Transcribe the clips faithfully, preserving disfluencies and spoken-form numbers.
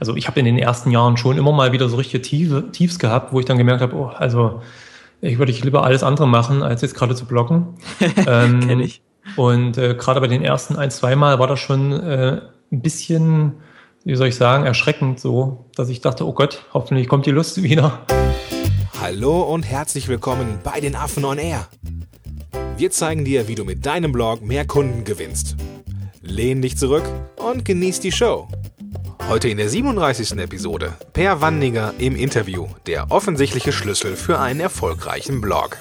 also ich habe in den ersten Jahren schon immer mal wieder so richtige Tiefe, Tiefs gehabt, wo ich dann gemerkt habe, oh, also ich würde lieber alles andere machen, als jetzt gerade zu bloggen. ähm, Kenn ich. Und äh, gerade bei den ersten ein, zwei Mal war das schon äh, ein bisschen, wie soll ich sagen, erschreckend so, dass ich dachte, oh Gott, hoffentlich kommt die Lust wieder. Hallo und herzlich willkommen bei den Affen on Air. Wir zeigen dir, wie du mit deinem Blog mehr Kunden gewinnst. Lehn dich zurück und genieß die Show. Heute in der siebenunddreißigsten Episode Peer Wanninger im Interview, der offensichtliche Schlüssel für einen erfolgreichen Blog.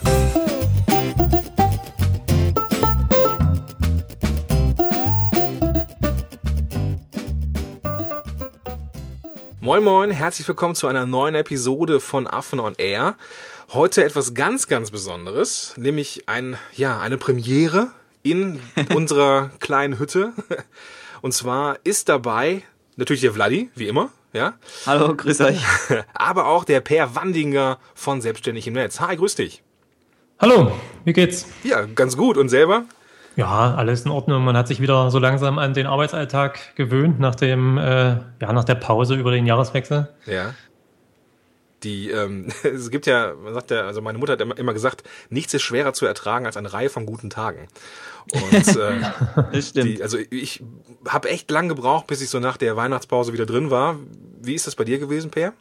Moin Moin, herzlich willkommen zu einer neuen Episode von Affen on Air. Heute etwas ganz, ganz Besonderes, nämlich ein, ja, eine Premiere in unserer kleinen Hütte. Und zwar ist dabei natürlich der Vladi, wie immer, ja. Hallo, grüß euch. Aber auch der Peer Wanninger von Selbstständig im Netz. Hi, grüß dich. Hallo, wie geht's? Ja, ganz gut. Und selber? Ja, alles in Ordnung. Man hat sich wieder so langsam an den Arbeitsalltag gewöhnt nach dem, äh, ja, nach der Pause über den Jahreswechsel. Ja. Die, ähm, es gibt ja, man sagt ja, also meine Mutter hat immer gesagt, nichts ist schwerer zu ertragen als eine Reihe von guten Tagen. Und äh, das stimmt. Die, also ich habe echt lang gebraucht, bis ich so nach der Weihnachtspause wieder drin war. Wie ist das bei dir gewesen, Peer?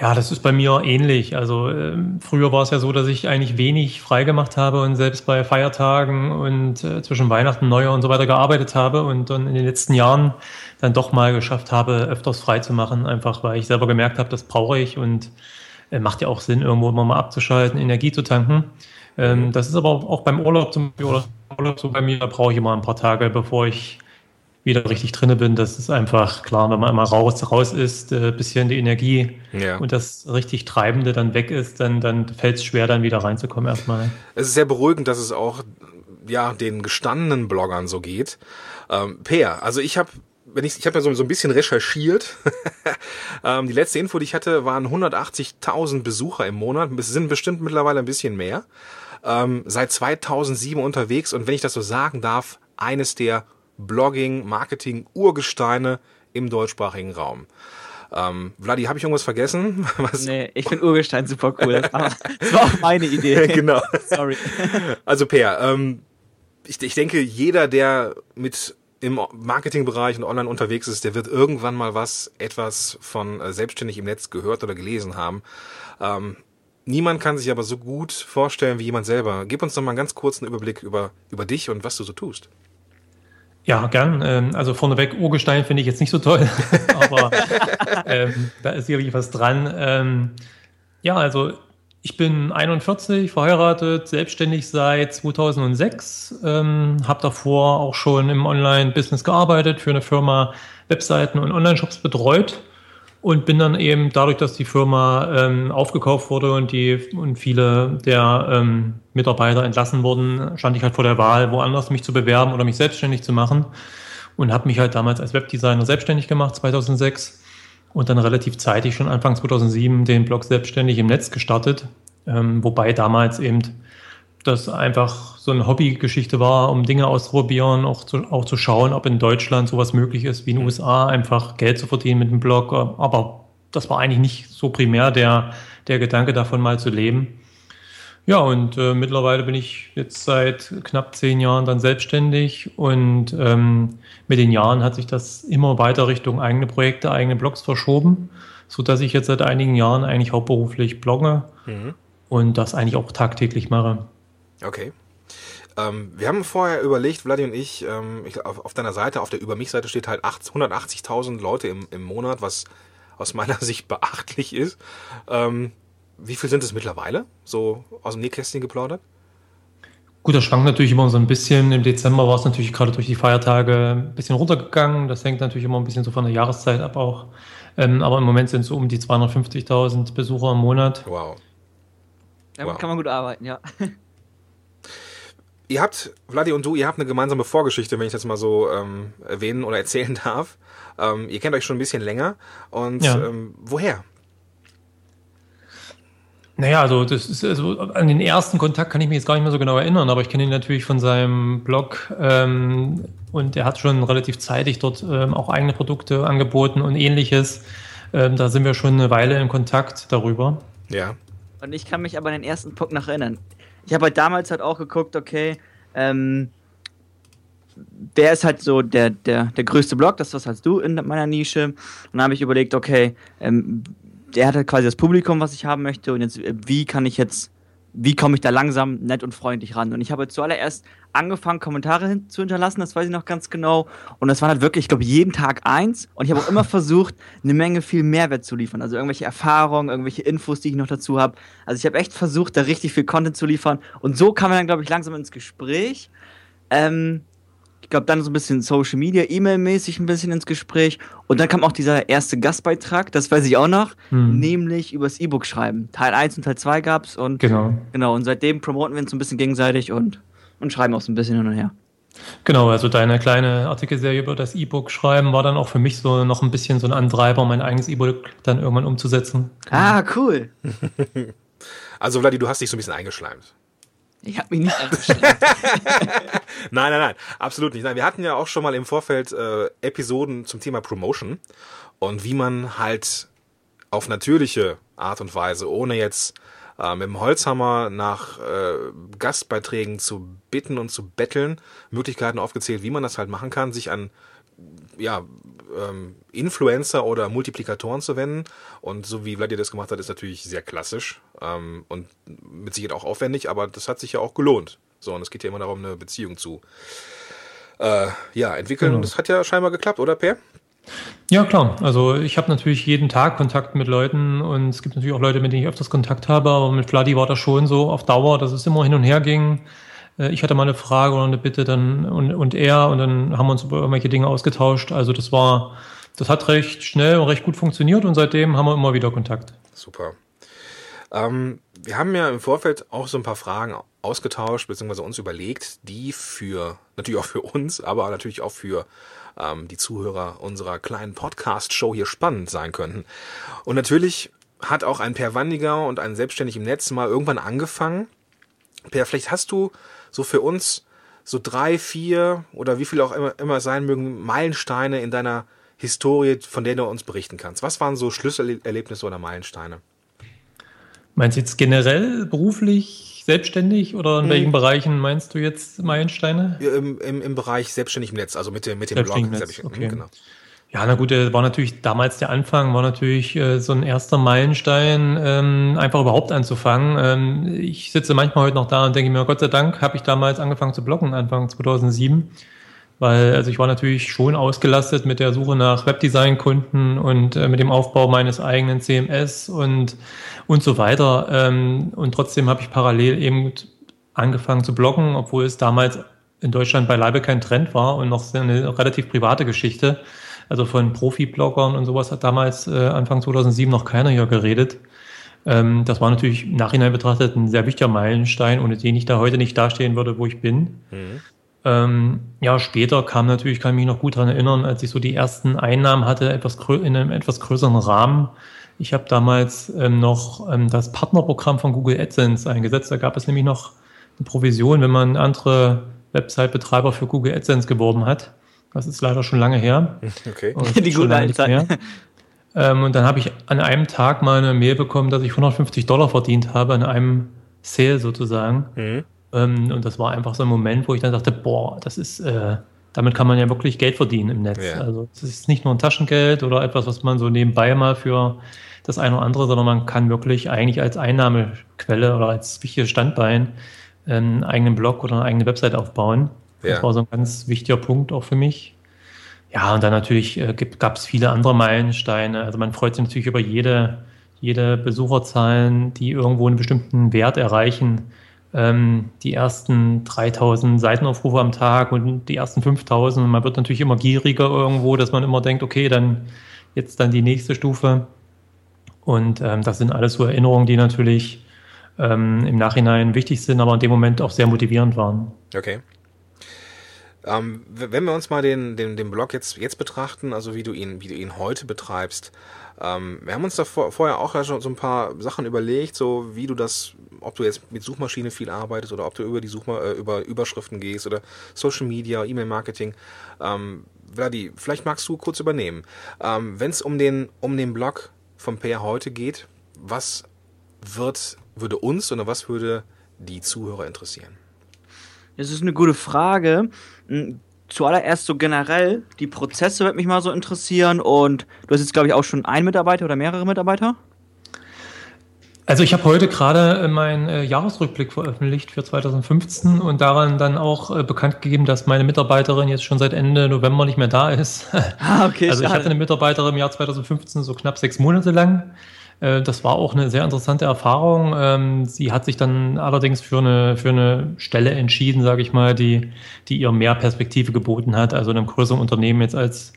Ja, das ist bei mir ähnlich. Also äh, früher war es ja so, dass ich eigentlich wenig freigemacht habe und selbst bei Feiertagen und äh, zwischen Weihnachten, Neujahr und so weiter gearbeitet habe und dann in den letzten Jahren dann doch mal geschafft habe, öfters frei zu machen, einfach weil ich selber gemerkt habe, das brauche ich und äh, macht ja auch Sinn, irgendwo immer mal abzuschalten, Energie zu tanken. Ähm, das ist aber auch beim Urlaub zum Beispiel oder Urlaub so bei mir, da brauche ich immer ein paar Tage, bevor ich wieder richtig drinne bin. Das ist einfach klar, wenn man einmal raus, raus ist, ein äh, bisschen die Energie ja. und das richtig Treibende dann weg ist, dann, dann fällt es schwer, dann wieder reinzukommen erstmal. Es ist sehr beruhigend, dass es auch ja den gestandenen Bloggern so geht. Ähm, Peer, also ich habe wenn ich ich habe ja so, so ein bisschen recherchiert. ähm, die letzte Info, die ich hatte, waren hundertachtzigtausend Besucher im Monat. Es sind bestimmt mittlerweile ein bisschen mehr. Ähm, seit zweitausendsieben unterwegs und wenn ich das so sagen darf, eines der Blogging, Marketing, Urgesteine im deutschsprachigen Raum. Ähm, Vladi, habe ich irgendwas vergessen? Was? Nee, ich finde Urgestein super cool. Das war, das war auch meine Idee. Genau. Sorry. Also Peer, ähm, ich, ich denke, jeder, der mit im Marketingbereich und online unterwegs ist, der wird irgendwann mal was, etwas von äh, Selbstständig im Netz gehört oder gelesen haben. Ähm, niemand kann sich aber so gut vorstellen wie jemand selber. Gib uns noch mal einen ganz kurzen Überblick über, über dich und was du so tust. Ja, gern. Also vorneweg, Urgestein finde ich jetzt nicht so toll, aber ähm, da ist sicherlich was dran. Ähm, ja, also ich bin einundvierzig, verheiratet, selbstständig seit zweitausendsechs, ähm, habe davor auch schon im Online-Business gearbeitet, für eine Firma Webseiten und Online-Shops betreut und bin dann eben dadurch, dass die Firma ähm, aufgekauft wurde und, die, und viele der ähm, Mitarbeiter entlassen wurden, stand ich halt vor der Wahl, woanders mich zu bewerben oder mich selbstständig zu machen und habe mich halt damals als Webdesigner selbstständig gemacht, zweitausendsechs und dann relativ zeitig, schon Anfang zweitausendsieben, den Blog Selbstständig im Netz gestartet, ähm, wobei damals eben das einfach so eine Hobbygeschichte war, um Dinge auszuprobieren, auch zu, auch zu schauen, ob in Deutschland sowas möglich ist wie in den U S A, einfach Geld zu verdienen mit dem Blog, aber das war eigentlich nicht so primär der, der Gedanke, davon mal zu leben. Ja, und äh, mittlerweile bin ich jetzt seit knapp zehn Jahren dann selbstständig und ähm, mit den Jahren hat sich das immer weiter Richtung eigene Projekte, eigene Blogs verschoben, sodass ich jetzt seit einigen Jahren eigentlich hauptberuflich blogge mhm. und das eigentlich auch tagtäglich mache. Okay. Ähm, wir haben vorher überlegt, Vladi und ich, ähm, ich auf, auf deiner Seite, auf der Über mich-Seite steht halt hundertachtzigtausend Leute im, im Monat, was aus meiner Sicht beachtlich ist. Ähm, wie viel sind es mittlerweile? So aus dem Nähkästchen geplaudert? Gut, das schwankt natürlich immer so ein bisschen. Im Dezember war es natürlich gerade durch die Feiertage ein bisschen runtergegangen. Das hängt natürlich immer ein bisschen so von der Jahreszeit ab auch. Ähm, aber im Moment sind es so um die zweihundertfünfzigtausend Besucher im Monat. Wow. Damit wow. kann man gut arbeiten, ja. Ihr habt, Vladi und du, ihr habt eine gemeinsame Vorgeschichte, wenn ich das mal so ähm, erwähnen oder erzählen darf. Ähm, ihr kennt euch schon ein bisschen länger. Und ja. ähm, woher? Naja, also, das ist, also an den ersten Kontakt kann ich mich jetzt gar nicht mehr so genau erinnern, aber ich kenne ihn natürlich von seinem Blog ähm, Und er hat schon relativ zeitig dort ähm, auch eigene Produkte angeboten und ähnliches. Ähm, da sind wir schon eine Weile in Kontakt darüber. Ja. Und ich kann mich aber an den ersten Punkt noch erinnern. Ich habe halt damals halt auch geguckt, okay, ähm, wer ist halt so der, der, der größte Blog, das warst halt du in meiner Nische. Und dann habe ich überlegt, okay, ähm, der hat halt quasi das Publikum, was ich haben möchte. Und jetzt, wie kann ich jetzt, wie komme ich da langsam nett und freundlich ran? Und ich habe zuallererst angefangen, Kommentare hin- zu hinterlassen, das weiß ich noch ganz genau. Und das war halt wirklich, ich glaube, jeden Tag eins. Und ich habe auch immer versucht, eine Menge viel Mehrwert zu liefern. Also irgendwelche Erfahrungen, irgendwelche Infos, die ich noch dazu habe. Also ich habe echt versucht, da richtig viel Content zu liefern. Und so kam man dann, glaube ich, langsam ins Gespräch. Ähm, ich glaube, dann so ein bisschen Social Media, E-Mail-mäßig ein bisschen ins Gespräch. Und dann kam auch dieser erste Gastbeitrag, das weiß ich auch noch, hm. nämlich übers E-Book schreiben. Teil eins und Teil zwei gab es. Genau. Genau. Und seitdem promoten wir uns so ein bisschen gegenseitig und, und schreiben auch so ein bisschen hin und her. Genau, also deine kleine Artikelserie über das E-Book schreiben war dann auch für mich so noch ein bisschen so ein Antreiber, mein eigenes E-Book dann irgendwann umzusetzen. Ah, cool. Also Vladi, du hast dich so ein bisschen eingeschleimt. Ich habe mich nicht eingeschleimt. Nein, nein, nein, absolut nicht. Nein, wir hatten ja auch schon mal im Vorfeld äh, Episoden zum Thema Promotion und wie man halt auf natürliche Art und Weise, ohne jetzt äh, mit dem Holzhammer nach äh, Gastbeiträgen zu bitten und zu betteln, Möglichkeiten aufgezählt, wie man das halt machen kann, sich an ja, ähm, Influencer oder Multiplikatoren zu wenden. Und so wie Vladi das gemacht hat, ist natürlich sehr klassisch ähm, und mit Sicherheit auch aufwendig, aber das hat sich ja auch gelohnt. So, und es geht ja immer darum, eine Beziehung zu äh, ja, entwickeln. Genau. Und das hat ja scheinbar geklappt, oder, Peer? Ja, klar. Also ich habe natürlich jeden Tag Kontakt mit Leuten und es gibt natürlich auch Leute, mit denen ich öfters Kontakt habe, aber mit Vladi war das schon so auf Dauer, dass es immer hin und her ging. Ich hatte mal eine Frage oder eine Bitte dann und, und er und dann haben wir uns über irgendwelche Dinge ausgetauscht. Also das war, das hat recht schnell und recht gut funktioniert und seitdem haben wir immer wieder Kontakt. Super. Ähm, wir haben ja im Vorfeld auch so ein paar Fragen ausgetauscht bzw. uns überlegt, die für, natürlich auch für uns, aber natürlich auch für ähm, die Zuhörer unserer kleinen Podcast-Show hier spannend sein könnten. Und natürlich hat auch ein Peer Wanninger und ein Selbstständig im Netz mal irgendwann angefangen. Peer, vielleicht hast du so für uns so drei, vier oder wie viel auch immer, immer sein mögen, Meilensteine in deiner Historie, von denen du uns berichten kannst. Was waren so Schlüsselerlebnisse oder Meilensteine? Meinst du jetzt generell beruflich, selbstständig oder in hm. welchen Bereichen meinst du jetzt Meilensteine? Im, im, im Bereich selbstständig im Netz, also mit dem, mit dem Blog. Netz. Okay. Genau. Ja, na gut, war natürlich damals der Anfang, war natürlich äh, so ein erster Meilenstein, ähm, einfach überhaupt anzufangen. Ähm, ich sitze manchmal heute noch da und denke mir, Gott sei Dank habe ich damals angefangen zu bloggen, Anfang zweitausendsieben, weil also ich war natürlich schon ausgelastet mit der Suche nach Webdesign-Kunden und äh, mit dem Aufbau meines eigenen C M S und und so weiter. Ähm, und trotzdem habe ich parallel eben angefangen zu bloggen, obwohl es damals in Deutschland beileibe kein Trend war und noch eine relativ private Geschichte. Also von Profi-Bloggern und sowas hat damals äh, Anfang zweitausendsieben noch keiner hier geredet. Ähm, das war natürlich im Nachhinein betrachtet ein sehr wichtiger Meilenstein, ohne den ich da heute nicht dastehen würde, wo ich bin. Mhm. Ähm, ja, später kam natürlich, kann ich mich noch gut daran erinnern, als ich so die ersten Einnahmen hatte, etwas grö- in einem etwas größeren Rahmen. Ich habe damals ähm, noch ähm, das Partnerprogramm von Google AdSense eingesetzt. Da gab es nämlich noch eine Provision, wenn man andere Website-Betreiber für Google AdSense geworben hat. Das ist leider schon lange her. Okay. Die gute alte Zeit. Ähm, und dann habe ich an einem Tag mal eine Mail bekommen, dass ich hundertfünfzig Dollar verdient habe an einem Sale sozusagen. Mhm. Ähm, und das war einfach so ein Moment, wo ich dann dachte, boah, das ist, äh, damit kann man ja wirklich Geld verdienen im Netz. Ja. Also es ist nicht nur ein Taschengeld oder etwas, was man so nebenbei mal für das eine oder andere, sondern man kann wirklich eigentlich als Einnahmequelle oder als wichtiges Standbein einen eigenen Blog oder eine eigene Website aufbauen. Das ja. war so ein ganz wichtiger Punkt auch für mich. Ja, und dann natürlich äh, gab es viele andere Meilensteine. Also man freut sich natürlich über jede, jede Besucherzahlen, die irgendwo einen bestimmten Wert erreichen. Ähm, die ersten dreitausend Seitenaufrufe am Tag und die ersten fünftausend. Und man wird natürlich immer gieriger irgendwo, dass man immer denkt, okay, dann jetzt dann die nächste Stufe. Und ähm, das sind alles so Erinnerungen, die natürlich ähm, im Nachhinein wichtig sind, aber in dem Moment auch sehr motivierend waren. Okay. Ähm, wenn wir uns mal den, den, den Blog jetzt, jetzt betrachten, also wie du ihn, wie du ihn heute betreibst, ähm, wir haben uns da vor, vorher auch schon so ein paar Sachen überlegt, so wie du das, ob du jetzt mit Suchmaschine viel arbeitest oder ob du über die Suchma- äh, über Überschriften gehst oder Social Media, E-Mail-Marketing. Ähm, Vladi, vielleicht magst du kurz übernehmen. Ähm, wenn es um den, um den Blog vom Peer heute geht, was wird, würde uns oder was würde die Zuhörer interessieren? Das ist eine gute Frage. Zuallererst so generell, die Prozesse würde mich mal so interessieren und du hast jetzt, glaube ich, auch schon einen Mitarbeiter oder mehrere Mitarbeiter? Also ich habe heute gerade meinen Jahresrückblick veröffentlicht für zwanzig fünfzehn und daran dann auch bekannt gegeben, dass meine Mitarbeiterin jetzt schon seit Ende November nicht mehr da ist. Ah, okay. Also ich hatte eine Mitarbeiterin im Jahr zwanzig fünfzehn so knapp sechs Monate lang. Das war auch eine sehr interessante Erfahrung. Sie hat sich dann allerdings für eine, für eine Stelle entschieden, sage ich mal, die, die ihr mehr Perspektive geboten hat, also in einem größeren Unternehmen jetzt als,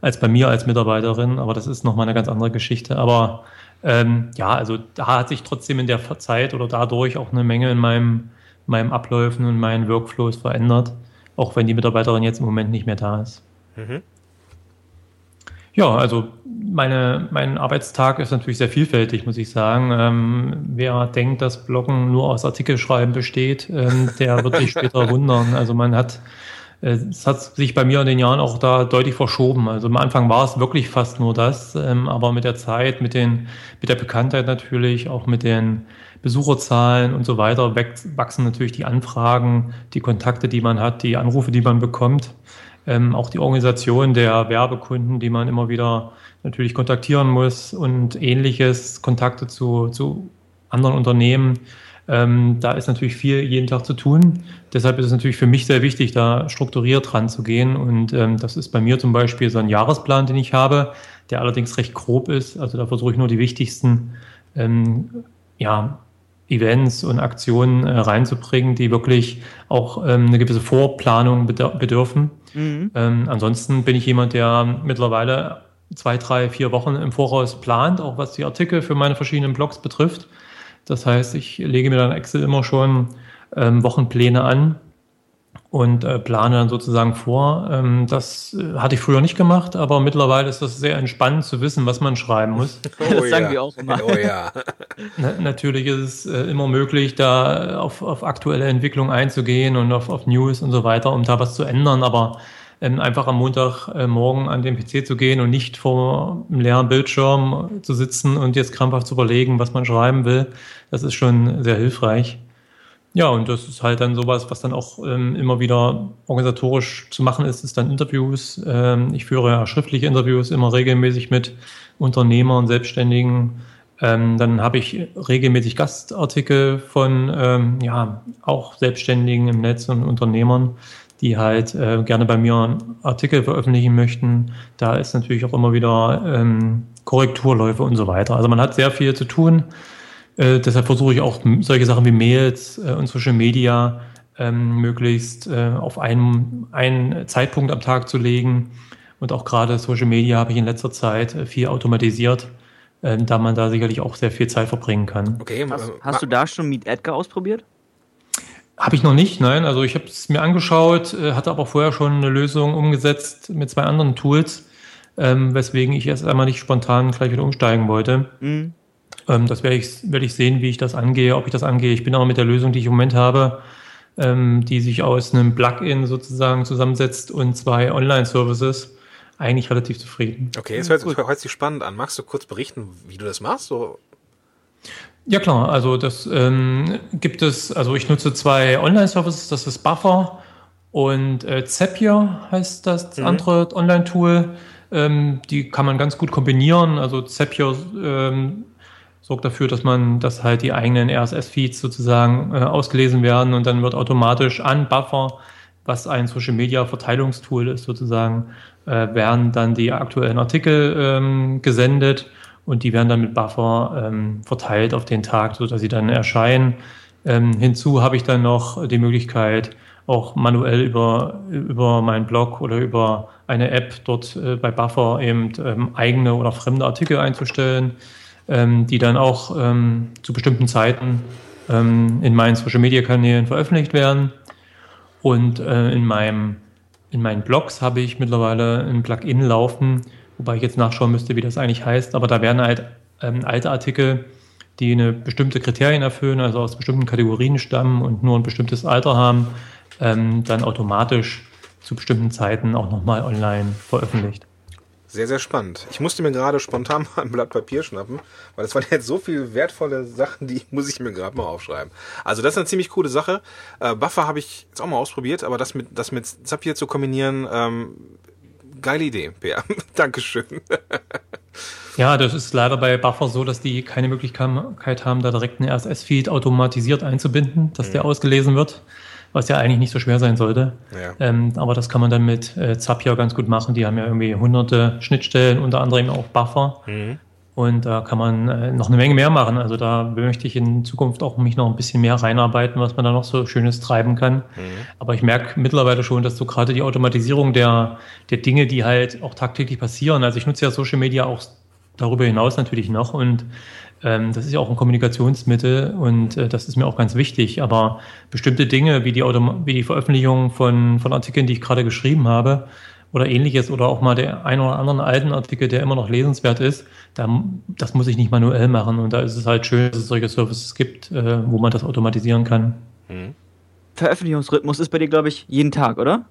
als bei mir als Mitarbeiterin. Aber das ist nochmal eine ganz andere Geschichte. Aber ähm, ja, also da hat sich trotzdem in der Zeit oder dadurch auch eine Menge in meinem, meinem Abläufen und meinen Workflows verändert, auch wenn die Mitarbeiterin jetzt im Moment nicht mehr da ist. Mhm. Ja, also meine, mein Arbeitstag ist natürlich sehr vielfältig, muss ich sagen. Ähm, wer denkt, dass Bloggen nur aus Artikelschreiben besteht, ähm, der wird sich später wundern. Also man hat, äh, es hat sich bei mir in den Jahren auch da deutlich verschoben. Also am Anfang war es wirklich fast nur das, ähm, aber mit der Zeit, mit den, mit der Bekanntheit natürlich, auch mit den Besucherzahlen und so weiter wachsen natürlich die Anfragen, die Kontakte, die man hat, die Anrufe, die man bekommt. Ähm, auch die Organisation der Werbekunden, die man immer wieder natürlich kontaktieren muss und ähnliches, Kontakte zu, zu anderen Unternehmen. Ähm, da ist natürlich viel jeden Tag zu tun. Deshalb ist es natürlich für mich sehr wichtig, da strukturiert ranzugehen. Und ähm, das ist bei mir zum Beispiel so ein Jahresplan, den ich habe, der allerdings recht grob ist. Also da versuche ich nur die wichtigsten ähm, ja, Events und Aktionen äh, reinzubringen, die wirklich auch ähm, eine gewisse Vorplanung bedür- bedürfen. Mhm. Ähm, ansonsten bin ich jemand, der mittlerweile zwei, drei, vier Wochen im Voraus plant, auch was die Artikel für meine verschiedenen Blogs betrifft. Das heißt, ich lege mir dann Excel immer schon ähm, Wochenpläne an und äh, plane dann sozusagen vor. Ähm, das äh, hatte ich früher nicht gemacht, aber mittlerweile ist das sehr entspannend zu wissen, was man schreiben muss. Oh, das sagen ja. wir auch immer. Oh, ja. Na, natürlich ist es äh, immer möglich, da auf, auf aktuelle Entwicklung einzugehen und auf, auf News und so weiter, um da was zu ändern, aber ähm, einfach am Montagmorgen äh, an den P C zu gehen und nicht vor einem leeren Bildschirm zu sitzen und jetzt krampfhaft zu überlegen, was man schreiben will, das ist schon sehr hilfreich. Ja, und das ist halt dann sowas, was dann auch ähm, immer wieder organisatorisch zu machen ist, ist dann Interviews. Ähm, ich führe ja schriftliche Interviews immer regelmäßig mit Unternehmern, Selbstständigen. Ähm, dann habe ich regelmäßig Gastartikel von ähm, ja auch Selbstständigen im Netz und Unternehmern, die halt äh, gerne bei mir Artikel veröffentlichen möchten. Da ist natürlich auch immer wieder ähm, Korrekturläufe und so weiter. Also man hat sehr viel zu tun. Äh, deshalb versuche ich auch solche Sachen wie Mails äh, und Social Media ähm, möglichst äh, auf einen, einen Zeitpunkt am Tag zu legen. Und auch gerade Social Media habe ich in letzter Zeit äh, viel automatisiert, äh, da man da sicherlich auch sehr viel Zeit verbringen kann. Okay, hast, hast du da schon Meet Edgar ausprobiert? Habe ich noch nicht, nein. Also ich habe es mir angeschaut, äh, hatte aber vorher schon eine Lösung umgesetzt mit zwei anderen Tools, ähm, weswegen ich erst einmal nicht spontan gleich wieder umsteigen wollte. Mhm. Das werde ich, werde ich sehen, wie ich das angehe, ob ich das angehe. Ich bin aber mit der Lösung, die ich im Moment habe, ähm, die sich aus einem Plugin sozusagen zusammensetzt und zwei Online-Services, eigentlich relativ zufrieden. Okay, jetzt hört, hört sich spannend an. Magst du kurz berichten, wie du das machst? So? Ja klar, also das ähm, gibt es, also ich nutze zwei Online-Services, das ist Buffer und äh, Zapier heißt das, das mhm. andere Online-Tool. Ähm, die kann man ganz gut kombinieren, also Zapier ähm, sorgt dafür, dass man, dass halt die eigenen R S S-Feeds sozusagen äh, ausgelesen werden und dann wird automatisch an Buffer, was ein Social-Media-Verteilungstool ist sozusagen, äh, werden dann die aktuellen Artikel ähm, gesendet und die werden dann mit Buffer ähm, verteilt auf den Tag, sodass sie dann erscheinen. Ähm, hinzu habe ich dann noch die Möglichkeit, auch manuell über, über meinen Blog oder über eine App dort äh, bei Buffer eben ähm, eigene oder fremde Artikel einzustellen, die dann auch ähm, zu bestimmten Zeiten ähm, in meinen Social-Media-Kanälen veröffentlicht werden. Und äh, in meinem In meinen Blogs habe ich mittlerweile ein Plugin laufen, wobei ich jetzt nachschauen müsste, wie das eigentlich heißt, aber da werden halt ähm, alte Artikel, die eine bestimmte Kriterien erfüllen, also aus bestimmten Kategorien stammen und nur ein bestimmtes Alter haben, ähm, dann automatisch zu bestimmten Zeiten auch nochmal online veröffentlicht. Sehr, sehr spannend. Ich musste mir gerade spontan mal ein Blatt Papier schnappen, weil es waren jetzt so viele wertvolle Sachen, die muss ich mir gerade mal aufschreiben. Also das ist eine ziemlich coole Sache. Äh, Buffer habe ich jetzt auch mal ausprobiert, aber das mit das mit Zapier zu kombinieren, ähm, geile Idee, Peer. Dankeschön. Ja, das ist leider bei Buffer so, dass die keine Möglichkeit haben, da direkt einen R S S-Feed automatisiert einzubinden, dass mhm. der ausgelesen wird, was ja eigentlich nicht so schwer sein sollte. Ja. Ähm, aber das kann man dann mit äh, Zapier ganz gut machen. Die haben ja irgendwie hunderte Schnittstellen, unter anderem auch Buffer. Mhm. Und da kann man äh, noch eine Menge mehr machen. Also da möchte ich in Zukunft auch mich noch ein bisschen mehr reinarbeiten, was man da noch so Schönes treiben kann. Mhm. Aber ich merke mittlerweile schon, dass so gerade die Automatisierung der, der Dinge, die halt auch tagtäglich passieren. Also ich nutze ja Social Media auch darüber hinaus natürlich noch und das ist ja auch ein Kommunikationsmittel und das ist mir auch ganz wichtig. Aber bestimmte Dinge wie die, Auto- wie die Veröffentlichung von, von Artikeln, die ich gerade geschrieben habe oder ähnliches oder auch mal der einen oder anderen alten Artikel, der immer noch lesenswert ist, da, das muss ich nicht manuell machen. Und da ist es halt schön, dass es solche Services gibt, wo man das automatisieren kann. Mhm. Veröffentlichungsrhythmus ist bei dir, glaube ich, jeden Tag, oder?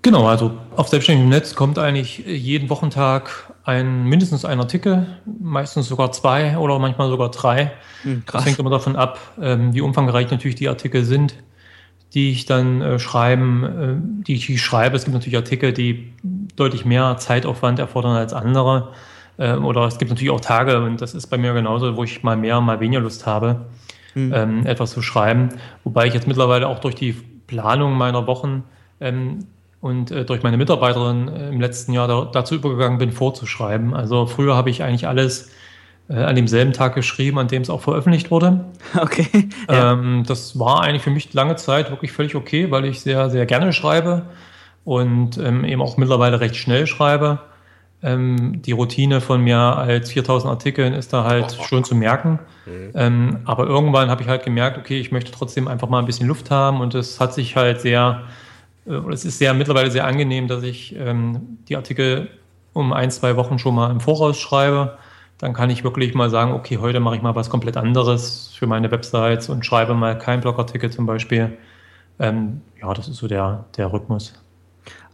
Genau, also auf Selbstständig im Netz kommt eigentlich jeden Wochentag ein, mindestens ein Artikel, meistens sogar zwei oder manchmal sogar drei. Hm, das hängt immer davon ab, wie umfangreich natürlich die Artikel sind, die ich dann schreiben, die ich schreibe. Es gibt natürlich Artikel, die deutlich mehr Zeitaufwand erfordern als andere. Oder es gibt natürlich auch Tage, und das ist bei mir genauso, wo ich mal mehr, mal weniger Lust habe, hm. etwas zu schreiben. Wobei ich jetzt mittlerweile auch durch die Planung meiner Wochen und äh, durch meine Mitarbeiterin äh, im letzten Jahr da, dazu übergegangen bin, vorzuschreiben. Also früher habe ich eigentlich alles äh, an demselben Tag geschrieben, an dem es auch veröffentlicht wurde. Okay. Ja. Ähm, das war eigentlich für mich lange Zeit wirklich völlig okay, weil ich sehr, sehr gerne schreibe und ähm, eben auch mittlerweile recht schnell schreibe. Ähm, die Routine von mehr als viertausend Artikeln ist da halt oh. schon zu merken. Mhm. Ähm, aber irgendwann habe ich halt gemerkt, okay, ich möchte trotzdem einfach mal ein bisschen Luft haben und es hat sich halt sehr... Es ist sehr, mittlerweile sehr angenehm, dass ich ähm, die Artikel um ein, zwei Wochen schon mal im Voraus schreibe. Dann kann ich wirklich mal sagen, okay, heute mache ich mal was komplett anderes für meine Websites und schreibe mal keinen Blogartikel zum Beispiel. Ähm, ja, das ist so der, der Rhythmus.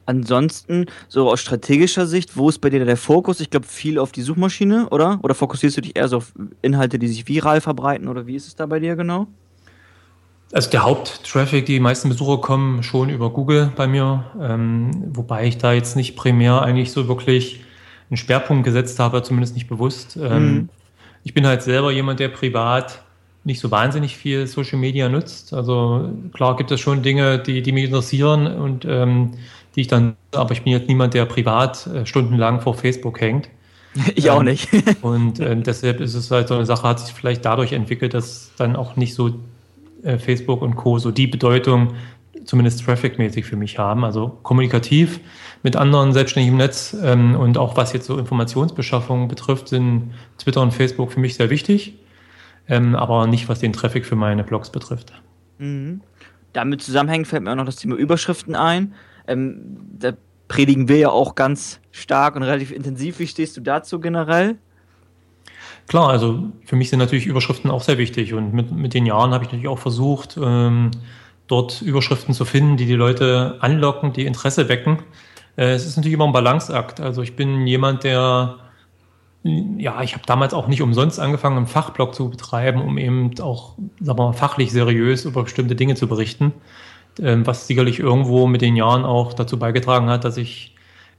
Ansonsten, so aus strategischer Sicht, wo ist bei dir der Fokus? Ich glaube, viel auf die Suchmaschine, oder? Oder fokussierst du dich eher so auf Inhalte, die sich viral verbreiten? Oder wie ist es da bei dir genau? Also der Haupttraffic, die meisten Besucher kommen schon über Google bei mir, ähm, wobei ich da jetzt nicht primär eigentlich so wirklich einen Schwerpunkt gesetzt habe, zumindest nicht bewusst. Ähm, mhm. Ich bin halt selber jemand, der privat nicht so wahnsinnig viel Social Media nutzt. Also klar gibt es schon Dinge, die, die mich interessieren und ähm, die ich dann, aber ich bin jetzt niemand, der privat äh, stundenlang vor Facebook hängt. Ich auch nicht. Ähm, und äh, deshalb ist es halt so eine Sache, hat sich vielleicht dadurch entwickelt, dass dann auch nicht so Facebook und Co. so die Bedeutung zumindest trafficmäßig für mich haben, also kommunikativ mit anderen selbstständig im Netz ähm, und auch was jetzt so Informationsbeschaffung betrifft, sind Twitter und Facebook für mich sehr wichtig, ähm, aber nicht was den Traffic für meine Blogs betrifft. Mhm. Damit zusammenhängend fällt mir auch noch das Thema Überschriften ein. Ähm, da predigen wir ja auch ganz stark und relativ intensiv. Wie stehst du dazu generell? Klar, also für mich sind natürlich Überschriften auch sehr wichtig und mit, mit den Jahren habe ich natürlich auch versucht, ähm, dort Überschriften zu finden, die die Leute anlocken, die Interesse wecken. Äh, es ist natürlich immer ein Balanceakt. Also ich bin jemand, der, ja, ich habe damals auch nicht umsonst angefangen, einen Fachblog zu betreiben, um eben auch, sagen wir mal, fachlich seriös über bestimmte Dinge zu berichten, äh, was sicherlich irgendwo mit den Jahren auch dazu beigetragen hat, dass ich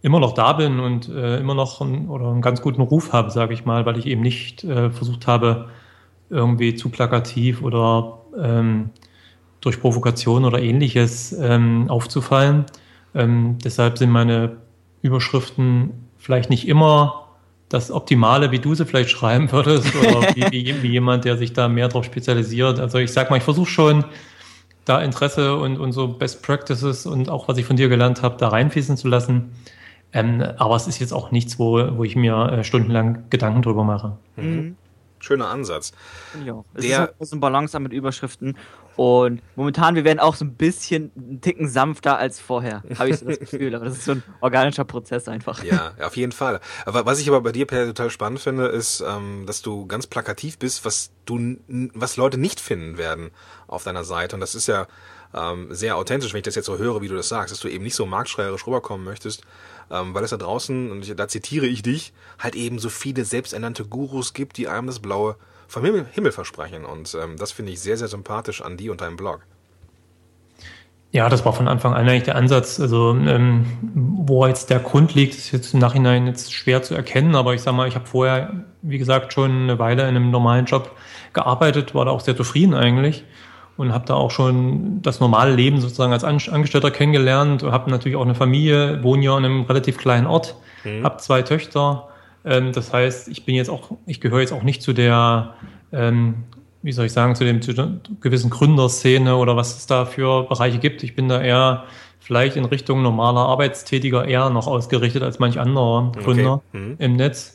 immer noch da bin und äh, immer noch ein, oder einen ganz guten Ruf habe, sage ich mal, weil ich eben nicht äh, versucht habe, irgendwie zu plakativ oder ähm, durch Provokation oder ähnliches ähm, aufzufallen. Ähm, deshalb sind meine Überschriften vielleicht nicht immer das Optimale, wie du sie vielleicht schreiben würdest oder wie, wie, wie jemand, der sich da mehr drauf spezialisiert. Also ich sag mal, ich versuche schon, da Interesse und, und so Best Practices und auch, was ich von dir gelernt habe, da reinfließen zu lassen. Ähm, aber es ist jetzt auch nichts, wo, wo ich mir äh, stundenlang Gedanken drüber mache. Mhm. schöner Ansatz. Ja, es der, ist halt so ein Balanceakt mit Überschriften und momentan, wir werden auch so ein bisschen einen Ticken sanfter als vorher, habe ich so das Gefühl, aber das ist so ein organischer Prozess einfach. Ja, auf jeden Fall. Aber was ich aber bei dir total spannend finde, ist, dass du ganz plakativ bist, was du, was Leute nicht finden werden auf deiner Seite, und das ist ja sehr authentisch, wenn ich das jetzt so höre, wie du das sagst, dass du eben nicht so marktschreierisch rüberkommen möchtest, weil es da draußen, und ich, da zitiere ich dich, halt eben so viele selbsternannte Gurus gibt, die einem das Blaue vom Himmel, Himmel versprechen, und ähm, das finde ich sehr, sehr sympathisch an dir und deinem Blog. Ja, das war von Anfang an eigentlich der Ansatz, also ähm, wo jetzt der Grund liegt, ist jetzt im Nachhinein jetzt schwer zu erkennen, aber ich sag mal, ich habe vorher, wie gesagt, schon eine Weile in einem normalen Job gearbeitet, war da auch sehr zufrieden eigentlich. Und habe da auch schon das normale Leben sozusagen als Angestellter kennengelernt. Habe natürlich auch eine Familie, wohne ja in einem relativ kleinen Ort, mhm. habe zwei Töchter. Das heißt, ich bin jetzt auch, ich gehöre jetzt auch nicht zu der, wie soll ich sagen, zu dem zu der gewissen Gründerszene oder was es da für Bereiche gibt. Ich bin da eher vielleicht in Richtung normaler Arbeitstätiger eher noch ausgerichtet als manch anderer Gründer okay. mhm. im Netz.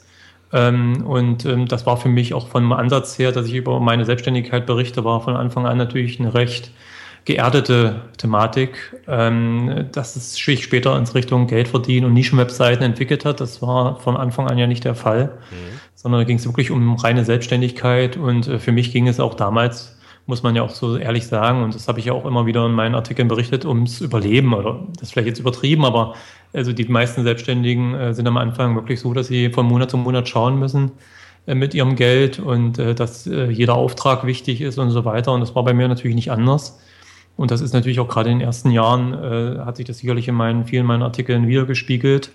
Ähm, und ähm, das war für mich auch vom Ansatz her, dass ich über meine Selbstständigkeit berichte, war von Anfang an natürlich eine recht geerdete Thematik, ähm, dass es sich später in Richtung Geld verdienen und Nischenwebseiten entwickelt hat. Das war von Anfang an ja nicht der Fall, mhm. sondern da ging es wirklich um reine Selbstständigkeit, und äh, für mich ging es auch damals, muss man ja auch so ehrlich sagen, und das habe ich ja auch immer wieder in meinen Artikeln berichtet, ums Überleben, oder das ist vielleicht jetzt übertrieben, aber also die meisten Selbstständigen äh, sind am Anfang wirklich so, dass sie von Monat zu Monat schauen müssen äh, mit ihrem Geld und äh, dass äh, jeder Auftrag wichtig ist und so weiter, und das war bei mir natürlich nicht anders, und das ist natürlich auch gerade in den ersten Jahren, äh, hat sich das sicherlich in meinen vielen meinen Artikeln wiedergespiegelt,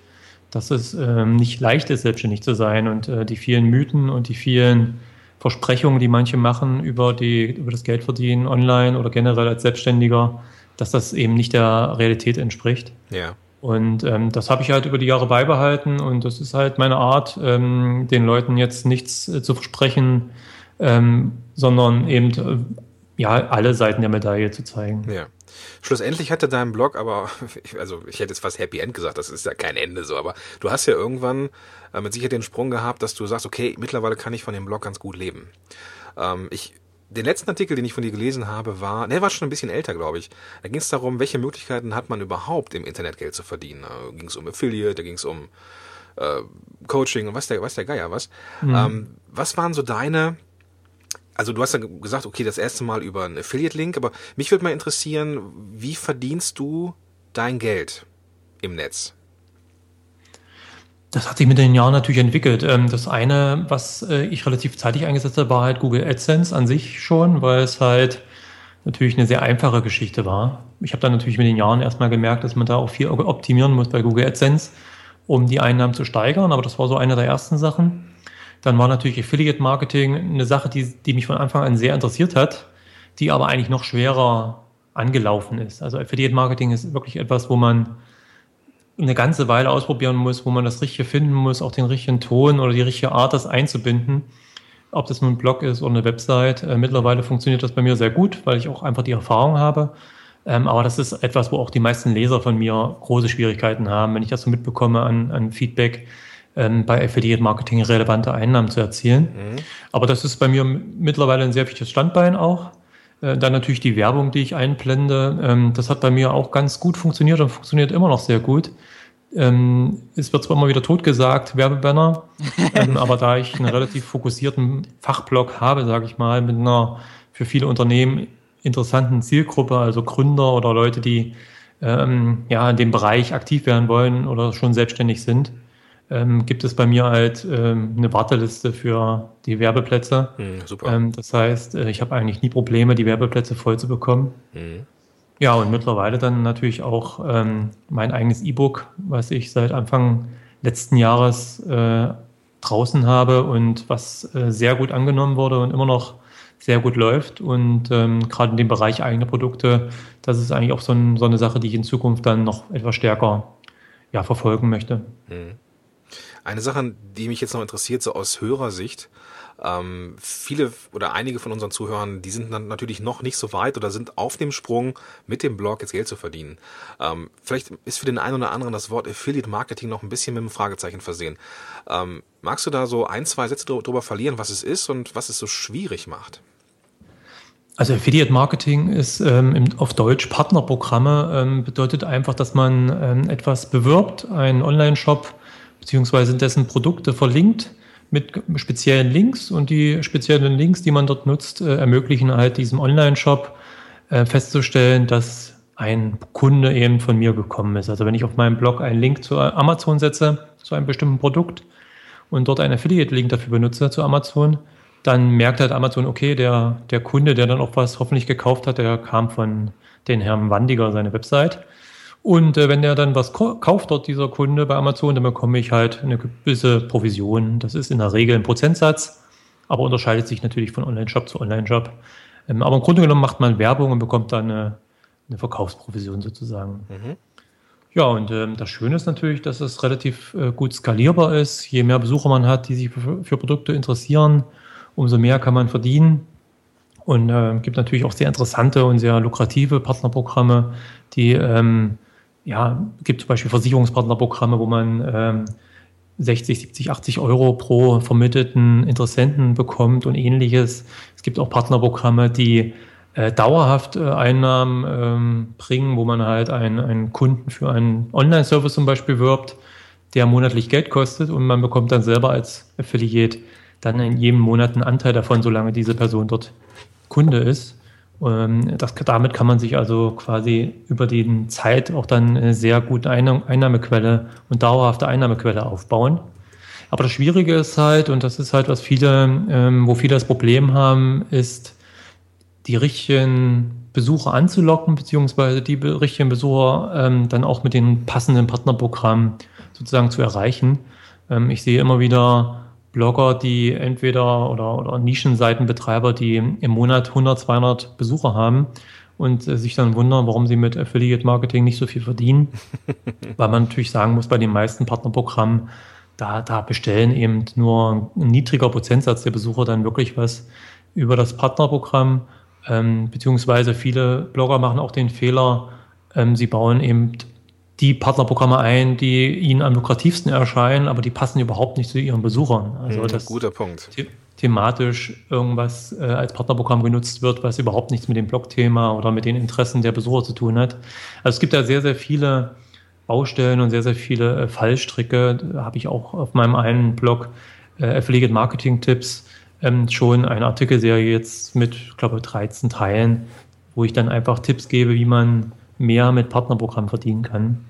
dass es äh, nicht leicht ist, selbstständig zu sein, und äh, die vielen Mythen und die vielen Versprechungen, die manche machen über die über das Geldverdienen online oder generell als Selbstständiger, dass das eben nicht der Realität entspricht. Ja. Und ähm, das habe ich halt über die Jahre beibehalten, und das ist halt meine Art, ähm, den Leuten jetzt nichts äh, zu versprechen, ähm, sondern eben äh, ja alle Seiten der Medaille zu zeigen. Ja. Schlussendlich hatte dein Blog aber, also ich hätte jetzt fast Happy End gesagt, das ist ja kein Ende so, aber du hast ja irgendwann äh, mit Sicherheit den Sprung gehabt, dass du sagst, okay, mittlerweile kann ich von dem Blog ganz gut leben. Ähm, ich, den letzten Artikel, den ich von dir gelesen habe, war, der war schon ein bisschen älter, glaube ich. Da ging es darum, welche Möglichkeiten hat man überhaupt im Internet Geld zu verdienen. Da ging es um Affiliate, da ging es um äh, Coaching und was der, was der Geier was. Mhm. Ähm, was waren so deine... Also du hast ja gesagt, okay, das erste Mal über einen Affiliate-Link, aber mich würde mal interessieren, wie verdienst du dein Geld im Netz? Das hat sich mit den Jahren natürlich entwickelt. Das eine, was ich relativ zeitig eingesetzt habe, war halt Google AdSense an sich schon, weil es halt natürlich eine sehr einfache Geschichte war. Ich habe dann natürlich mit den Jahren erstmal gemerkt, dass man da auch viel optimieren muss bei Google AdSense, um die Einnahmen zu steigern, aber das war so eine der ersten Sachen. Dann war natürlich Affiliate-Marketing eine Sache, die, die mich von Anfang an sehr interessiert hat, die aber eigentlich noch schwerer angelaufen ist. Also Affiliate-Marketing ist wirklich etwas, wo man eine ganze Weile ausprobieren muss, wo man das Richtige finden muss, auch den richtigen Ton oder die richtige Art, das einzubinden. Ob das nun ein Blog ist oder eine Website. Mittlerweile funktioniert das bei mir sehr gut, weil ich auch einfach die Erfahrung habe. Aber das ist etwas, wo auch die meisten Leser von mir große Schwierigkeiten haben, wenn ich das so mitbekomme an, an Feedback, bei Affiliate-Marketing relevante Einnahmen zu erzielen. Mhm. Aber das ist bei mir mittlerweile ein sehr wichtiges Standbein auch. Dann natürlich die Werbung, die ich einblende. Das hat bei mir auch ganz gut funktioniert und funktioniert immer noch sehr gut. Es wird zwar immer wieder totgesagt, Werbebanner, aber da ich einen relativ fokussierten Fachblog habe, sage ich mal, mit einer für viele Unternehmen interessanten Zielgruppe, also Gründer oder Leute, die ja in dem Bereich aktiv werden wollen oder schon selbstständig sind, Ähm, gibt es bei mir halt ähm, eine Warteliste für die Werbeplätze. Mhm, super. Ähm, das heißt, ich habe eigentlich nie Probleme, die Werbeplätze voll zu bekommen. Mhm. Ja, und mittlerweile dann natürlich auch ähm, mein eigenes E-Book, was ich seit Anfang letzten Jahres äh, draußen habe und was äh, sehr gut angenommen wurde und immer noch sehr gut läuft. Und ähm, gerade in dem Bereich eigene Produkte, das ist eigentlich auch so, ein, so eine Sache, die ich in Zukunft dann noch etwas stärker ja, verfolgen möchte. Mhm. Eine Sache, die mich jetzt noch interessiert, so aus Hörersicht, ähm, viele oder einige von unseren Zuhörern, die sind dann natürlich noch nicht so weit oder sind auf dem Sprung, mit dem Blog jetzt Geld zu verdienen. Ähm, vielleicht ist für den einen oder anderen das Wort Affiliate-Marketing noch ein bisschen mit einem Fragezeichen versehen. Ähm, magst du da so ein, zwei Sätze drüber verlieren, was es ist und was es so schwierig macht? Also Affiliate Marketing ist ähm, im, auf Deutsch Partnerprogramme, ähm, bedeutet einfach, dass man ähm, etwas bewirbt, einen Online-Shop beziehungsweise dessen Produkte verlinkt mit speziellen Links, und die speziellen Links, die man dort nutzt, äh, ermöglichen halt diesem Online-Shop äh, festzustellen, dass ein Kunde eben von mir gekommen ist. Also wenn ich auf meinem Blog einen Link zu Amazon setze, zu einem bestimmten Produkt, und dort einen Affiliate-Link dafür benutze zu Amazon, dann merkt halt Amazon, okay, der, der Kunde, der dann auch was hoffentlich gekauft hat, der kam von den Herrn Wanninger, seine Website. Und äh, wenn der dann was ko- kauft dort, dieser Kunde bei Amazon, dann bekomme ich halt eine gewisse Provision. Das ist in der Regel ein Prozentsatz, aber unterscheidet sich natürlich von Online-Shop zu Online-Shop. Ähm, aber im Grunde genommen macht man Werbung und bekommt dann eine, eine Verkaufsprovision sozusagen. Mhm. Ja, und ähm, das Schöne ist natürlich, dass es relativ äh, gut skalierbar ist. Je mehr Besucher man hat, die sich für, für Produkte interessieren, umso mehr kann man verdienen, und äh, gibt natürlich auch sehr interessante und sehr lukrative Partnerprogramme, die, ähm, ja, gibt zum Beispiel Versicherungspartnerprogramme, wo man ähm, sechzig, siebzig, achtzig Euro pro vermittelten Interessenten bekommt und ähnliches. Es gibt auch Partnerprogramme, die äh, dauerhaft äh, Einnahmen ähm, bringen, wo man halt einen, einen Kunden für einen Online-Service zum Beispiel wirbt, der monatlich Geld kostet, und man bekommt dann selber als Affiliate dann in jedem Monat einen Anteil davon, solange diese Person dort Kunde ist. Das, damit kann man sich also quasi über die Zeit auch dann eine sehr gute Einnahmequelle und dauerhafte Einnahmequelle aufbauen. Aber das Schwierige ist halt, und das ist halt, was viele, wo viele das Problem haben, ist, die richtigen Besucher anzulocken, beziehungsweise die richtigen Besucher dann auch mit den passenden Partnerprogrammen sozusagen zu erreichen. Ich sehe immer wieder Blogger, die entweder oder, oder Nischenseitenbetreiber, die im Monat hundert, zweihundert Besucher haben und äh, sich dann wundern, warum sie mit Affiliate Marketing nicht so viel verdienen, weil man natürlich sagen muss, bei den meisten Partnerprogrammen, da, da bestellen eben nur ein niedriger Prozentsatz der Besucher dann wirklich was über das Partnerprogramm, ähm, beziehungsweise viele Blogger machen auch den Fehler, ähm, sie bauen eben die Partnerprogramme ein, die ihnen am lukrativsten erscheinen, aber die passen überhaupt nicht zu ihren Besuchern. Also mhm, dass guter Punkt. The- thematisch irgendwas äh, als Partnerprogramm genutzt wird, was überhaupt nichts mit dem Blog-Thema oder mit den Interessen der Besucher zu tun hat. Also es gibt da sehr, sehr viele Baustellen und sehr, sehr viele äh, Fallstricke. Da habe ich auch auf meinem einen Blog äh, Affiliate-Marketing-Tipps ähm, schon eine Artikelserie jetzt mit, glaube ich, dreizehn Teilen, wo ich dann einfach Tipps gebe, wie man mehr mit Partnerprogrammen verdienen kann.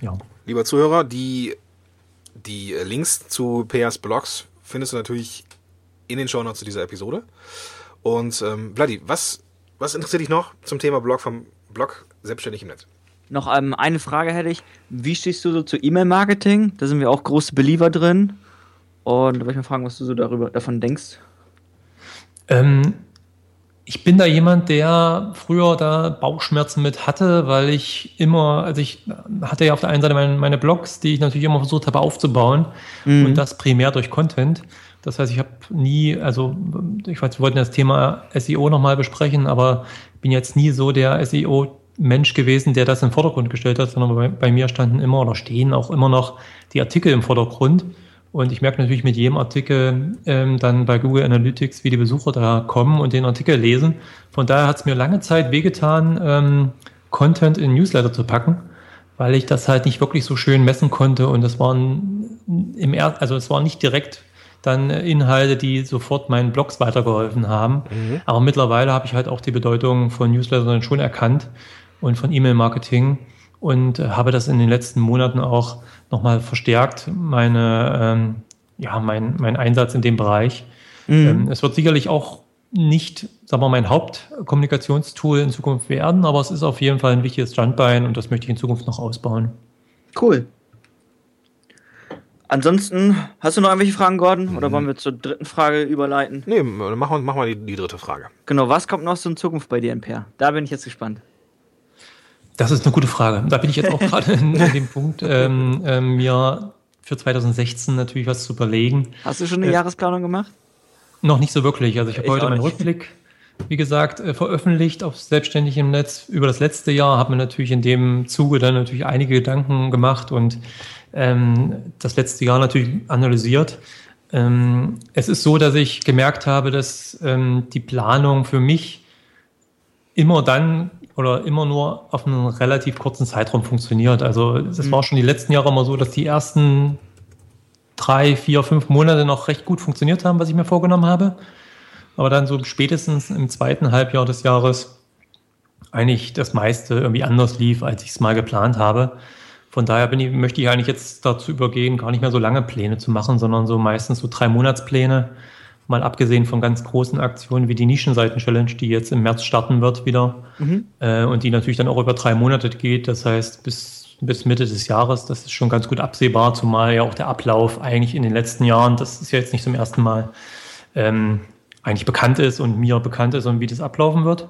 Ja. Lieber Zuhörer, die, die Links zu Peers Blogs findest du natürlich in den Shownotes zu dieser Episode. Und ähm, Vladi, was, was interessiert dich noch zum Thema Blog vom Blog Selbstständig im Netz? Noch ähm, eine Frage hätte ich. Wie stehst du so zu E-Mail-Marketing? Da sind wir auch große Believer drin. Und da würde ich mal fragen, was du so darüber, davon denkst. Ähm, Ich bin da jemand, der früher da Bauchschmerzen mit hatte, weil ich immer, also ich hatte ja auf der einen Seite meine, meine Blogs, die ich natürlich immer versucht habe aufzubauen, mhm. und das primär durch Content. Das heißt, ich habe nie, also ich weiß, wir wollten das Thema S E O nochmal besprechen, aber bin jetzt nie so der S E O-Mensch gewesen, der das in den Vordergrund gestellt hat, sondern bei, bei mir standen immer oder stehen auch immer noch die Artikel im Vordergrund. Und ich merke natürlich mit jedem Artikel ähm, dann bei Google Analytics, wie die Besucher da kommen und den Artikel lesen. Von daher hat es mir lange Zeit wehgetan, ähm, Content in Newsletter zu packen, weil ich das halt nicht wirklich so schön messen konnte. Und das waren im er- also es waren nicht direkt dann Inhalte, die sofort meinen Blogs weitergeholfen haben. Mhm. Aber mittlerweile habe ich halt auch die Bedeutung von Newslettern schon erkannt und von E-Mail-Marketing. Und habe das in den letzten Monaten auch nochmal verstärkt, meine, ähm, ja, mein, mein Einsatz in dem Bereich. Mhm. Ähm, es wird sicherlich auch nicht, sagen wir mal, mein Hauptkommunikationstool in Zukunft werden, aber es ist auf jeden Fall ein wichtiges Standbein und das möchte ich in Zukunft noch ausbauen. Cool. Ansonsten, hast du noch irgendwelche Fragen, Gordon? Oder mhm. wollen wir zur dritten Frage überleiten? Nee, machen wir mach mal die, die dritte Frage. Genau, was kommt noch so in Zukunft bei dir in Peer? Da bin ich jetzt gespannt. Das ist eine gute Frage. Da bin ich jetzt auch gerade in, in dem Punkt, ähm, ähm, mir für zwanzig sechzehn natürlich was zu überlegen. Hast du schon eine äh, Jahresplanung gemacht? Noch nicht so wirklich. Also ich habe heute meinen Rückblick, wie gesagt, äh, veröffentlicht auf Selbstständig im Netz. Über das letzte Jahr habe mir natürlich in dem Zuge dann natürlich einige Gedanken gemacht und ähm, das letzte Jahr natürlich analysiert. Ähm, es ist so, dass ich gemerkt habe, dass ähm, die Planung für mich immer dann oder immer nur auf einen relativ kurzen Zeitraum funktioniert. Also das mhm. war schon die letzten Jahre immer so, dass die ersten drei, vier, fünf Monate noch recht gut funktioniert haben, was ich mir vorgenommen habe. Aber dann so spätestens im zweiten Halbjahr des Jahres eigentlich das meiste irgendwie anders lief, als ich es mal geplant habe. Von daher bin ich, möchte ich eigentlich jetzt dazu übergehen, gar nicht mehr so lange Pläne zu machen, sondern so meistens so drei Monatspläne. Mal abgesehen von ganz großen Aktionen wie die Nischenseiten Challenge, die jetzt im März starten wird wieder mhm. äh, und die natürlich dann auch über drei Monate geht. Das heißt, bis, bis Mitte des Jahres, das ist schon ganz gut absehbar, zumal ja auch der Ablauf eigentlich in den letzten Jahren, das ist ja jetzt nicht zum ersten Mal, ähm, eigentlich bekannt ist und mir bekannt ist und wie das ablaufen wird.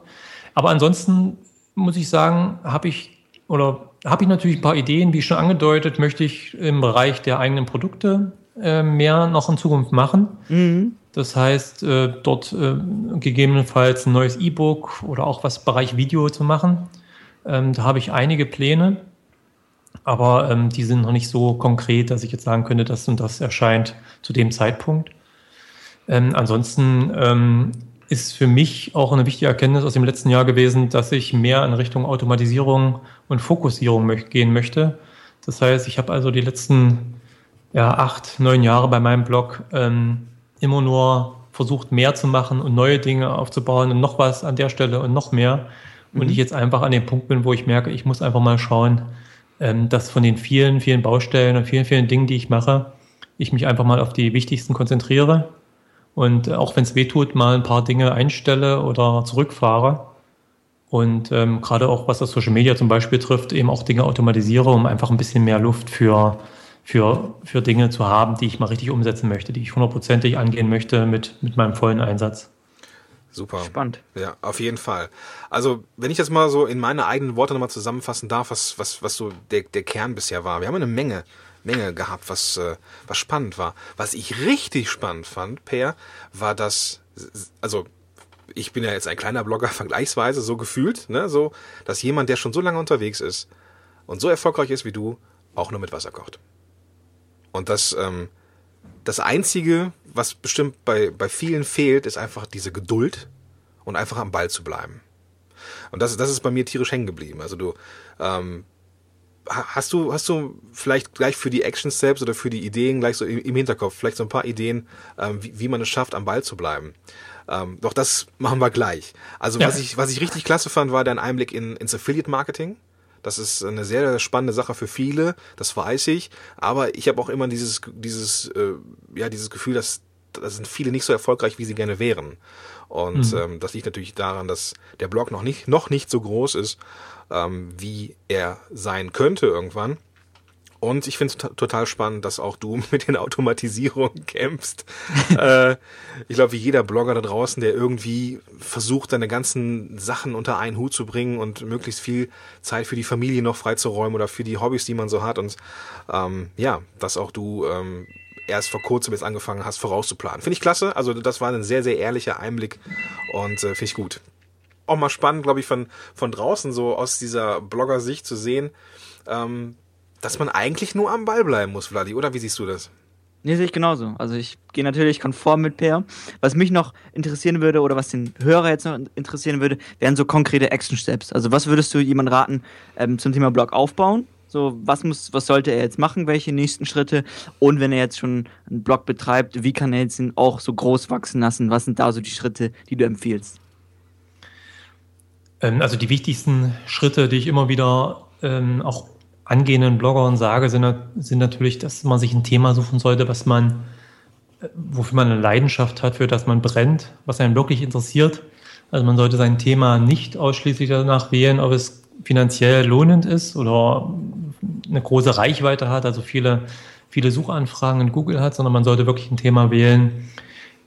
Aber ansonsten muss ich sagen, habe ich oder habe ich natürlich ein paar Ideen, wie schon angedeutet, möchte ich im Bereich der eigenen Produkte äh, mehr noch in Zukunft machen. Mhm. Das heißt, dort gegebenenfalls ein neues E-Book oder auch was im Bereich Video zu machen. Da habe ich einige Pläne, aber die sind noch nicht so konkret, dass ich jetzt sagen könnte, das und das erscheint zu dem Zeitpunkt. Ansonsten ist für mich auch eine wichtige Erkenntnis aus dem letzten Jahr gewesen, dass ich mehr in Richtung Automatisierung und Fokussierung gehen möchte. Das heißt, ich habe also die letzten ja, acht, neun Jahre bei meinem Blog immer nur versucht, mehr zu machen und neue Dinge aufzubauen und noch was an der Stelle und noch mehr. Und mhm. ich jetzt einfach an dem Punkt bin, wo ich merke, ich muss einfach mal schauen, dass von den vielen, vielen Baustellen und vielen, vielen Dingen, die ich mache, ich mich einfach mal auf die wichtigsten konzentriere und auch wenn es weh tut, mal ein paar Dinge einstelle oder zurückfahre und ähm, gerade auch, was das Social Media zum Beispiel trifft, eben auch Dinge automatisiere, um einfach ein bisschen mehr Luft für für, für Dinge zu haben, die ich mal richtig umsetzen möchte, die ich hundertprozentig angehen möchte mit, mit meinem vollen Einsatz. Super. Spannend. Ja, auf jeden Fall. Also, wenn ich das mal so in meine eigenen Worte nochmal zusammenfassen darf, was, was, was so der, der Kern bisher war. Wir haben eine Menge, Menge gehabt, was, was spannend war. Was ich richtig spannend fand, Peer, war das, also, ich bin ja jetzt ein kleiner Blogger vergleichsweise, so gefühlt, ne, so, dass jemand, der schon so lange unterwegs ist und so erfolgreich ist wie du, auch nur mit Wasser kocht. Und das, ähm, das Einzige, was bestimmt bei, bei vielen fehlt, ist einfach diese Geduld und einfach am Ball zu bleiben. Und das, das ist bei mir tierisch hängen geblieben. Also du, ähm, hast du, hast du vielleicht gleich für die Action-Steps oder für die Ideen gleich so im, im Hinterkopf, vielleicht so ein paar Ideen, ähm, wie, wie man es schafft, am Ball zu bleiben. Ähm, doch das machen wir gleich. Also ja. was ich, was ich richtig klasse fand, war dein Einblick in, ins Affiliate-Marketing. Das ist eine sehr spannende Sache für viele, das weiß ich. Aber ich habe auch immer dieses, dieses, äh, ja, dieses Gefühl, dass da sind viele nicht so erfolgreich, wie sie gerne wären. Und mhm. ähm, das liegt natürlich daran, dass der Blog noch nicht, noch nicht so groß ist, ähm, wie er sein könnte irgendwann. Und ich finde es t- total spannend, dass auch du mit den Automatisierungen kämpfst. äh, ich glaube, wie jeder Blogger da draußen, der irgendwie versucht, seine ganzen Sachen unter einen Hut zu bringen und möglichst viel Zeit für die Familie noch freizuräumen oder für die Hobbys, die man so hat. Und ähm, ja, dass auch du ähm, erst vor kurzem jetzt angefangen hast, vorauszuplanen. Finde ich klasse. Also das war ein sehr, sehr ehrlicher Einblick und äh, finde ich gut. Auch mal spannend, glaube ich, von, von draußen so aus dieser Blogger-Sicht zu sehen, ähm, dass man eigentlich nur am Ball bleiben muss, Vladi, oder wie siehst du das? Nee, sehe ich genauso. Also ich gehe natürlich konform mit Peer. Was mich noch interessieren würde oder was den Hörer jetzt noch interessieren würde, wären so konkrete Action-Steps. Also was würdest du jemandem raten ähm, zum Thema Blog aufbauen? So was muss, was sollte er jetzt machen? Welche nächsten Schritte? Und wenn er jetzt schon einen Blog betreibt, wie kann er jetzt ihn auch so groß wachsen lassen? Was sind da so die Schritte, die du empfiehlst? Also die wichtigsten Schritte, die ich immer wieder ähm, auch angehenden Bloggern sage, sind, sind natürlich, dass man sich ein Thema suchen sollte, was man, wofür man eine Leidenschaft hat, für das man brennt, was einen wirklich interessiert. Also man sollte sein Thema nicht ausschließlich danach wählen, ob es finanziell lohnend ist oder eine große Reichweite hat, also viele, viele Suchanfragen in Google hat, sondern man sollte wirklich ein Thema wählen,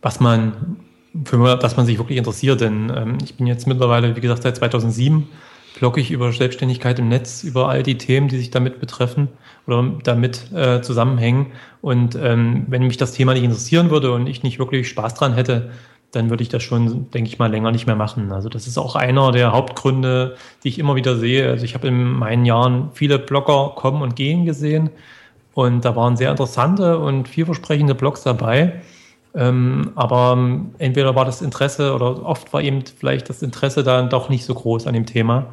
was man, für das man sich wirklich interessiert. Denn ähm, ich bin jetzt mittlerweile, wie gesagt, seit zweitausendsieben blogge ich über Selbstständigkeit im Netz, über all die Themen, die sich damit betreffen oder damit äh, zusammenhängen. Und ähm, wenn mich das Thema nicht interessieren würde und ich nicht wirklich Spaß dran hätte, dann würde ich das schon, denke ich mal, länger nicht mehr machen. Also das ist auch einer der Hauptgründe, die ich immer wieder sehe. Also ich habe in meinen Jahren viele Blogger kommen und gehen gesehen und da waren sehr interessante und vielversprechende Blogs dabei. Ähm, aber entweder war das Interesse oder oft war eben vielleicht das Interesse dann doch nicht so groß an dem Thema.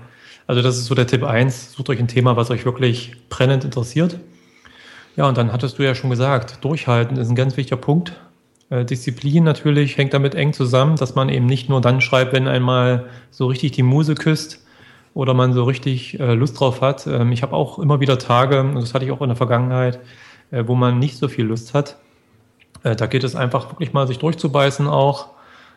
Also das ist so der Tipp eins. Sucht euch ein Thema, was euch wirklich brennend interessiert. Ja, und dann hattest du ja schon gesagt, durchhalten ist ein ganz wichtiger Punkt. Disziplin natürlich hängt damit eng zusammen, dass man eben nicht nur dann schreibt, wenn einmal so richtig die Muse küsst oder man so richtig äh, Lust drauf hat. Ähm, ich habe auch immer wieder Tage, und das hatte ich auch in der Vergangenheit, äh, wo man nicht so viel Lust hat. Äh, da geht es einfach wirklich mal, sich durchzubeißen auch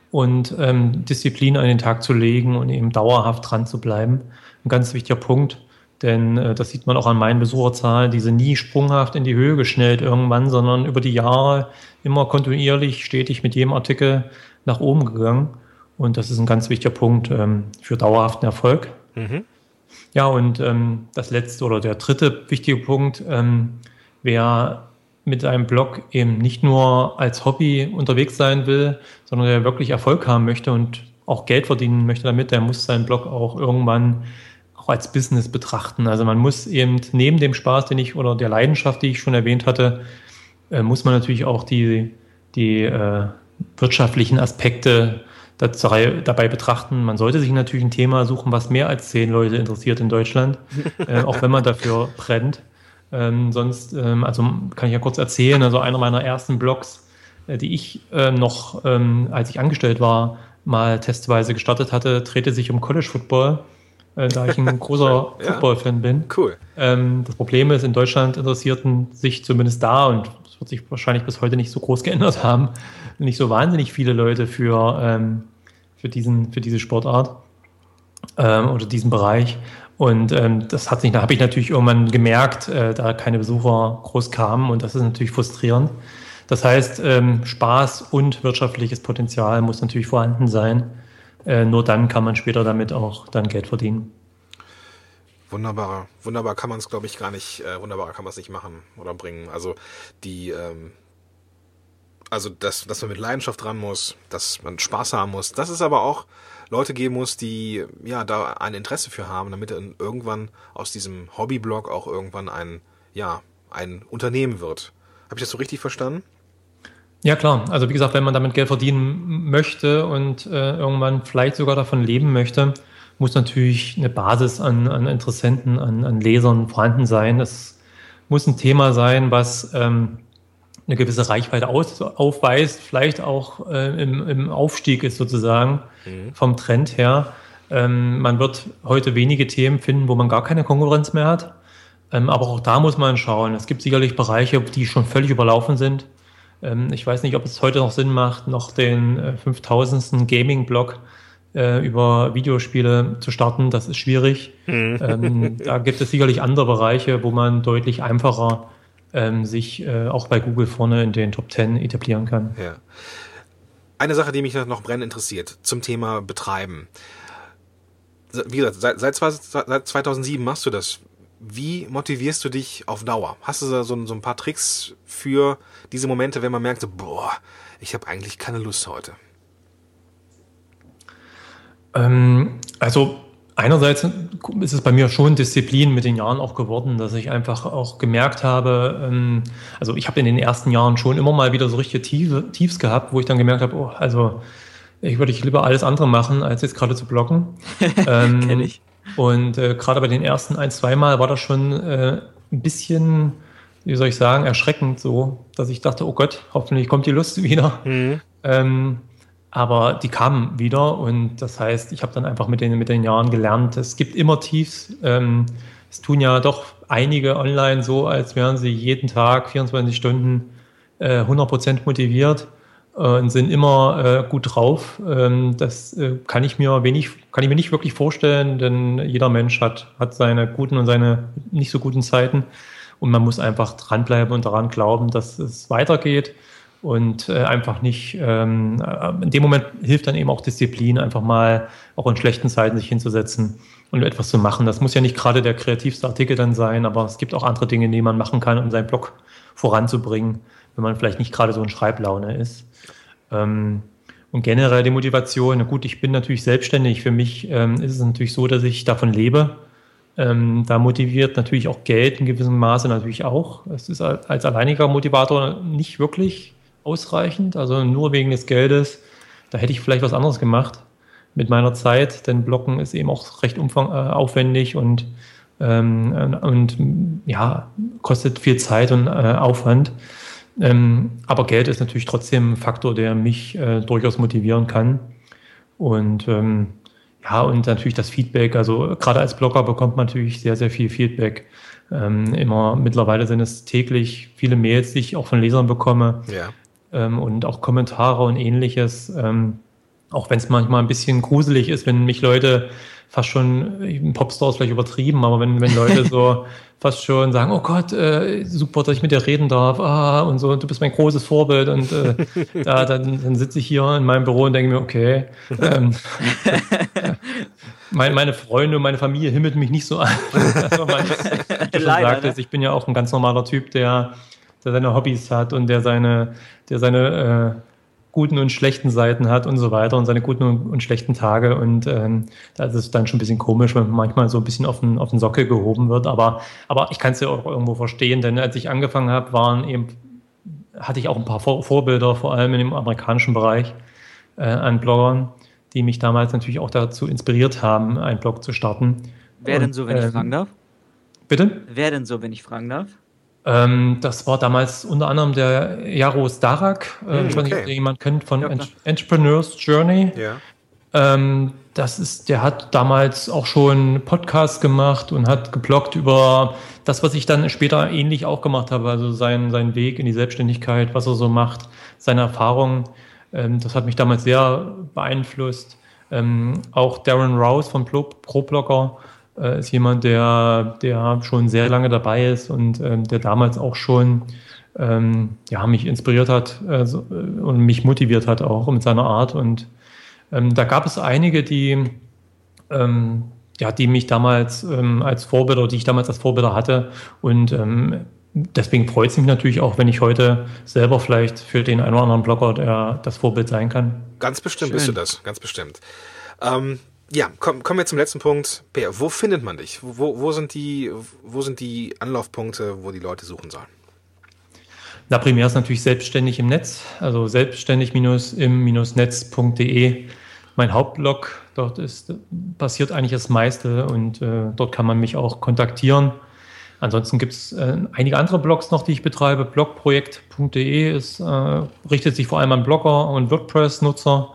und ähm, Disziplin an den Tag zu legen und eben dauerhaft dran zu bleiben. Ein ganz wichtiger Punkt, denn äh, das sieht man auch an meinen Besucherzahlen, diese nie sprunghaft in die Höhe geschnellt irgendwann, sondern über die Jahre immer kontinuierlich, stetig mit jedem Artikel nach oben gegangen. Und das ist ein ganz wichtiger Punkt ähm, für dauerhaften Erfolg. Mhm. Ja, und ähm, das letzte oder der dritte wichtige Punkt, ähm, wer mit einem Blog eben nicht nur als Hobby unterwegs sein will, sondern der wirklich Erfolg haben möchte und auch Geld verdienen möchte damit, der muss seinen Blog auch irgendwann auch als Business betrachten. Also man muss eben neben dem Spaß, den ich oder der Leidenschaft, die ich schon erwähnt hatte, muss man natürlich auch die, die äh, wirtschaftlichen Aspekte dabei, dabei betrachten. Man sollte sich natürlich ein Thema suchen, was mehr als zehn Leute interessiert in Deutschland, äh, auch wenn man dafür brennt. Ähm, sonst, ähm, also kann ich ja kurz erzählen, also einer meiner ersten Blogs, äh, die ich äh, noch, ähm, als ich angestellt war, mal testweise gestartet hatte, drehte sich um College Football, äh, da ich ein großer ja, Football-Fan bin. Cool. Ähm, das Problem ist, in Deutschland interessierten sich zumindest da und wird sich wahrscheinlich bis heute nicht so groß geändert haben. Nicht so wahnsinnig viele Leute für, ähm, für, diesen, für diese Sportart ähm, oder diesen Bereich. Und ähm, das hat sich, da habe ich natürlich irgendwann gemerkt, äh, da keine Besucher groß kamen. Und das ist natürlich frustrierend. Das heißt, ähm, Spaß und wirtschaftliches Potenzial muss natürlich vorhanden sein. Äh, nur dann kann man später damit auch dann Geld verdienen. Wunderbar, wunderbar kann man es, glaube ich, gar nicht, äh, wunderbar kann man es nicht machen oder bringen. Also die, ähm, also dass, dass man mit Leidenschaft ran muss, dass man Spaß haben muss, dass es aber auch Leute geben muss, die ja da ein Interesse für haben, damit dann irgendwann aus diesem Hobbyblog auch irgendwann ein, ja, ein Unternehmen wird. Habe ich das so richtig verstanden? Ja klar, also wie gesagt, wenn man damit Geld verdienen möchte und äh, irgendwann vielleicht sogar davon leben möchte, muss natürlich eine Basis an, an Interessenten, an, an Lesern vorhanden sein. Es muss ein Thema sein, was ähm, eine gewisse Reichweite aus, aufweist, vielleicht auch äh, im, im Aufstieg ist sozusagen mhm. vom Trend her. Ähm, man wird heute wenige Themen finden, wo man gar keine Konkurrenz mehr hat. Ähm, aber auch da muss man schauen. Es gibt sicherlich Bereiche, die schon völlig überlaufen sind. Ähm, ich weiß nicht, ob es heute noch Sinn macht, noch den äh, fünftausendsten Gaming-Blog über Videospiele zu starten, das ist schwierig. ähm, da gibt es sicherlich andere Bereiche, wo man deutlich einfacher ähm, sich äh, auch bei Google vorne in den Top Ten etablieren kann. Ja. Eine Sache, die mich noch brennend interessiert, zum Thema Betreiben. Wie gesagt, seit, seit, seit zweitausendsieben machst du das. Wie motivierst du dich auf Dauer? Hast du da so, so ein paar Tricks für diese Momente, wenn man merkt, so, boah, ich habe eigentlich keine Lust heute? Also einerseits ist es bei mir schon Disziplin mit den Jahren auch geworden, dass ich einfach auch gemerkt habe, also ich habe in den ersten Jahren schon immer mal wieder so richtige Tiefs gehabt, wo ich dann gemerkt habe, oh, also ich würde lieber alles andere machen, als jetzt gerade zu bloggen. ähm, Kenn ich. Und äh, gerade bei den ersten ein, zwei Mal war das schon äh, ein bisschen, wie soll ich sagen, erschreckend so, dass ich dachte, oh Gott, hoffentlich kommt die Lust wieder. Mhm. Ähm, Aber die kamen wieder und das heißt, ich habe dann einfach mit den, mit den Jahren gelernt, es gibt immer Tiefs. Ähm, es tun ja doch einige online so, als wären sie jeden Tag vierundzwanzig Stunden äh, hundert Prozent motiviert äh, und sind immer äh, gut drauf. Ähm, das äh, kann ich mir wenig, kann ich mir nicht wirklich vorstellen, denn jeder Mensch hat, hat seine guten und seine nicht so guten Zeiten und man muss einfach dranbleiben und daran glauben, dass es weitergeht. und äh, einfach nicht, ähm, in dem Moment hilft dann eben auch Disziplin, einfach mal auch in schlechten Zeiten sich hinzusetzen und etwas zu machen. Das muss ja nicht gerade der kreativste Artikel dann sein, aber es gibt auch andere Dinge, die man machen kann, um seinen Blog voranzubringen, wenn man vielleicht nicht gerade so in Schreiblaune ist. Ähm, und generell die Motivation, na gut, ich bin natürlich selbstständig, für mich ähm, ist es natürlich so, dass ich davon lebe. Ähm, da motiviert natürlich auch Geld in gewissem Maße natürlich auch. Es ist als alleiniger Motivator nicht wirklich ausreichend, also nur wegen des Geldes, da hätte ich vielleicht was anderes gemacht mit meiner Zeit, denn Bloggen ist eben auch recht umfangaufwendig und, ähm, und ja, kostet viel Zeit und äh, Aufwand. Ähm, aber Geld ist natürlich trotzdem ein Faktor, der mich äh, durchaus motivieren kann. Und ähm, ja, und natürlich das Feedback. Also gerade als Blogger bekommt man natürlich sehr, sehr viel Feedback. Ähm, immer mittlerweile sind es täglich viele Mails, die ich auch von Lesern bekomme. Ja. Ähm, und auch Kommentare und Ähnliches. Ähm, Auch wenn es manchmal ein bisschen gruselig ist, wenn mich Leute fast schon, Popstars vielleicht übertrieben, aber wenn, wenn Leute so fast schon sagen, oh Gott, äh, super, dass ich mit dir reden darf, ah, und so, du bist mein großes Vorbild und äh, da, dann, dann sitze ich hier in meinem Büro und denke mir, okay, ähm, meine, meine Freunde und meine Familie himmelt mich nicht so an. Also man, ich, gesagt, ne? Ich bin ja auch ein ganz normaler Typ, der, der seine Hobbys hat und der seine, der seine, äh, guten und schlechten Seiten hat und so weiter und seine guten und schlechten Tage und ähm, das ist dann schon ein bisschen komisch, wenn man manchmal so ein bisschen auf den, auf den Sockel gehoben wird, aber, aber ich kann es ja auch irgendwo verstehen, denn als ich angefangen habe, waren eben, hatte ich auch ein paar Vor- Vorbilder, vor allem in dem amerikanischen Bereich äh, an Bloggern, die mich damals natürlich auch dazu inspiriert haben, einen Blog zu starten. Wer und, denn so, wenn ähm, ich fragen darf? Bitte? Wer denn so, wenn ich fragen darf? Das war damals unter anderem der Yaro Starak, okay. Ich weiß nicht, ob ihr jemanden kennt, von ja, Entrepreneurs Journey. Ja. Das ist, der hat damals auch schon Podcasts gemacht und hat gebloggt über das, was ich dann später ähnlich auch gemacht habe, also sein, sein Weg in die Selbstständigkeit, was er so macht, seine Erfahrungen. Das hat mich damals sehr beeinflusst. Auch Darren Rowse von ProBlogger ist jemand, der, der schon sehr lange dabei ist und ähm, der damals auch schon ähm, ja, mich inspiriert hat äh, und mich motiviert hat auch mit seiner Art. Und ähm, da gab es einige, die, ähm, ja, die mich damals ähm, als Vorbilder, die ich damals als Vorbilder hatte. Und ähm, deswegen freut es mich natürlich auch, wenn ich heute selber vielleicht für den einen oder anderen Blogger der das Vorbild sein kann. Ganz bestimmt Schön. Bist du das, ganz bestimmt. Ähm Ja, komm, kommen wir zum letzten Punkt. Peer, wo findet man dich? Wo, wo, sind die, wo sind die Anlaufpunkte, wo die Leute suchen sollen? Na, primär ist natürlich selbstständig im Netz, also selbstständig im Netz punkt de. Mein Hauptblog, dort ist, passiert eigentlich das meiste und äh, dort kann man mich auch kontaktieren. Ansonsten gibt es äh, einige andere Blogs noch, die ich betreibe. Blogprojekt punkt de ist, äh, richtet sich vor allem an Blogger und WordPress-Nutzer.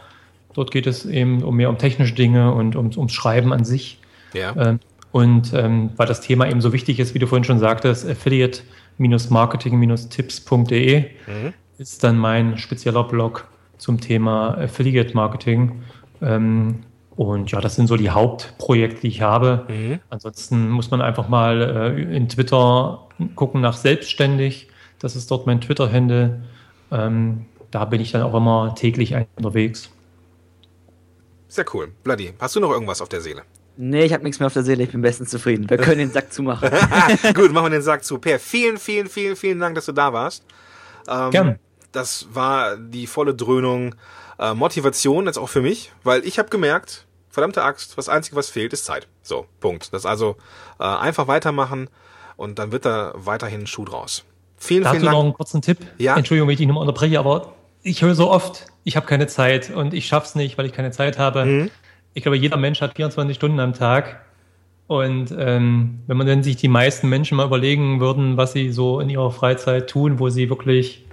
Dort geht es eben um mehr um technische Dinge und um, ums Schreiben an sich. Ja. Ähm, und ähm, weil das Thema eben so wichtig ist, wie du vorhin schon sagtest, affiliate Bindestrich marketing Bindestrich tipps Punkt de mhm. ist dann mein spezieller Blog zum Thema Affiliate-Marketing. Ähm, und ja, das sind so die Hauptprojekte, die ich habe. Mhm. Ansonsten muss man einfach mal äh, in Twitter gucken nach Selbstständig. Das ist dort mein Twitter-Handle. Ähm, da bin ich dann auch immer täglich unterwegs. Sehr cool. Vladi, hast du noch irgendwas auf der Seele? Nee, ich habe nichts mehr auf der Seele. Ich bin bestens zufrieden. Wir können den Sack zumachen. Gut, machen wir den Sack zu. Peer, vielen, vielen, vielen, vielen Dank, dass du da warst. Ähm, Gerne. Das war die volle Dröhnung äh, Motivation, jetzt auch für mich, weil ich habe gemerkt, verdammte Axt, das Einzige, was fehlt, ist Zeit. So, Punkt. Das also äh, einfach weitermachen und dann wird da weiterhin ein Schuh draus. Vielen, Darf vielen Dank. Dazu noch einen kurzen Tipp. Ja? Entschuldigung, wenn ich dich nochmal unterbreche, aber ich höre so oft, ich habe keine Zeit und ich schaff's nicht, weil ich keine Zeit habe. Mhm. Ich glaube, jeder Mensch hat vierundzwanzig Stunden am Tag. Und ähm, wenn man dann sich die meisten Menschen mal überlegen würden, was sie so in ihrer Freizeit tun, wo sie wirklich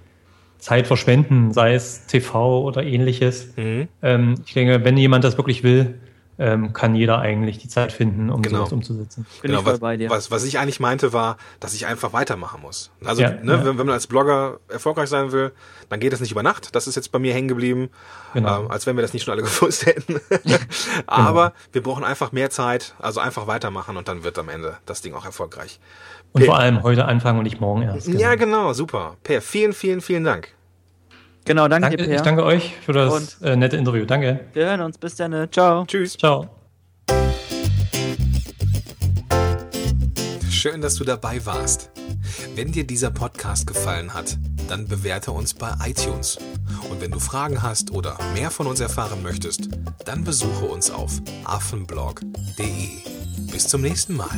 Zeit verschwenden, sei es T V oder ähnliches. Mhm. Ähm, ich denke, wenn jemand das wirklich will, ähm, kann jeder eigentlich die Zeit finden, um genau. sowas umzusetzen. Bin genau, ich voll was, bei dir. Was, was ich eigentlich meinte, war, dass ich einfach weitermachen muss. Also ja, ne, ja. Wenn, wenn man als Blogger erfolgreich sein will, dann geht das nicht über Nacht. Das ist jetzt bei mir hängen geblieben, genau. ähm, als wenn wir das nicht schon alle gewusst hätten. Aber genau. wir brauchen einfach mehr Zeit, also einfach weitermachen und dann wird am Ende das Ding auch erfolgreich. Und Peer, vor allem heute anfangen und nicht morgen erst. Genau. Ja, genau, super. Peer, vielen, vielen, vielen Dank. Genau, danke, danke dir, Peer. Ich danke euch für das äh, nette Interview. Danke. Wir hören uns. Bis dann. Ciao. Tschüss. Ciao. Schön, dass du dabei warst. Wenn dir dieser Podcast gefallen hat, dann bewerte uns bei iTunes. Und wenn du Fragen hast oder mehr von uns erfahren möchtest, dann besuche uns auf affenblog punkt de. Bis zum nächsten Mal.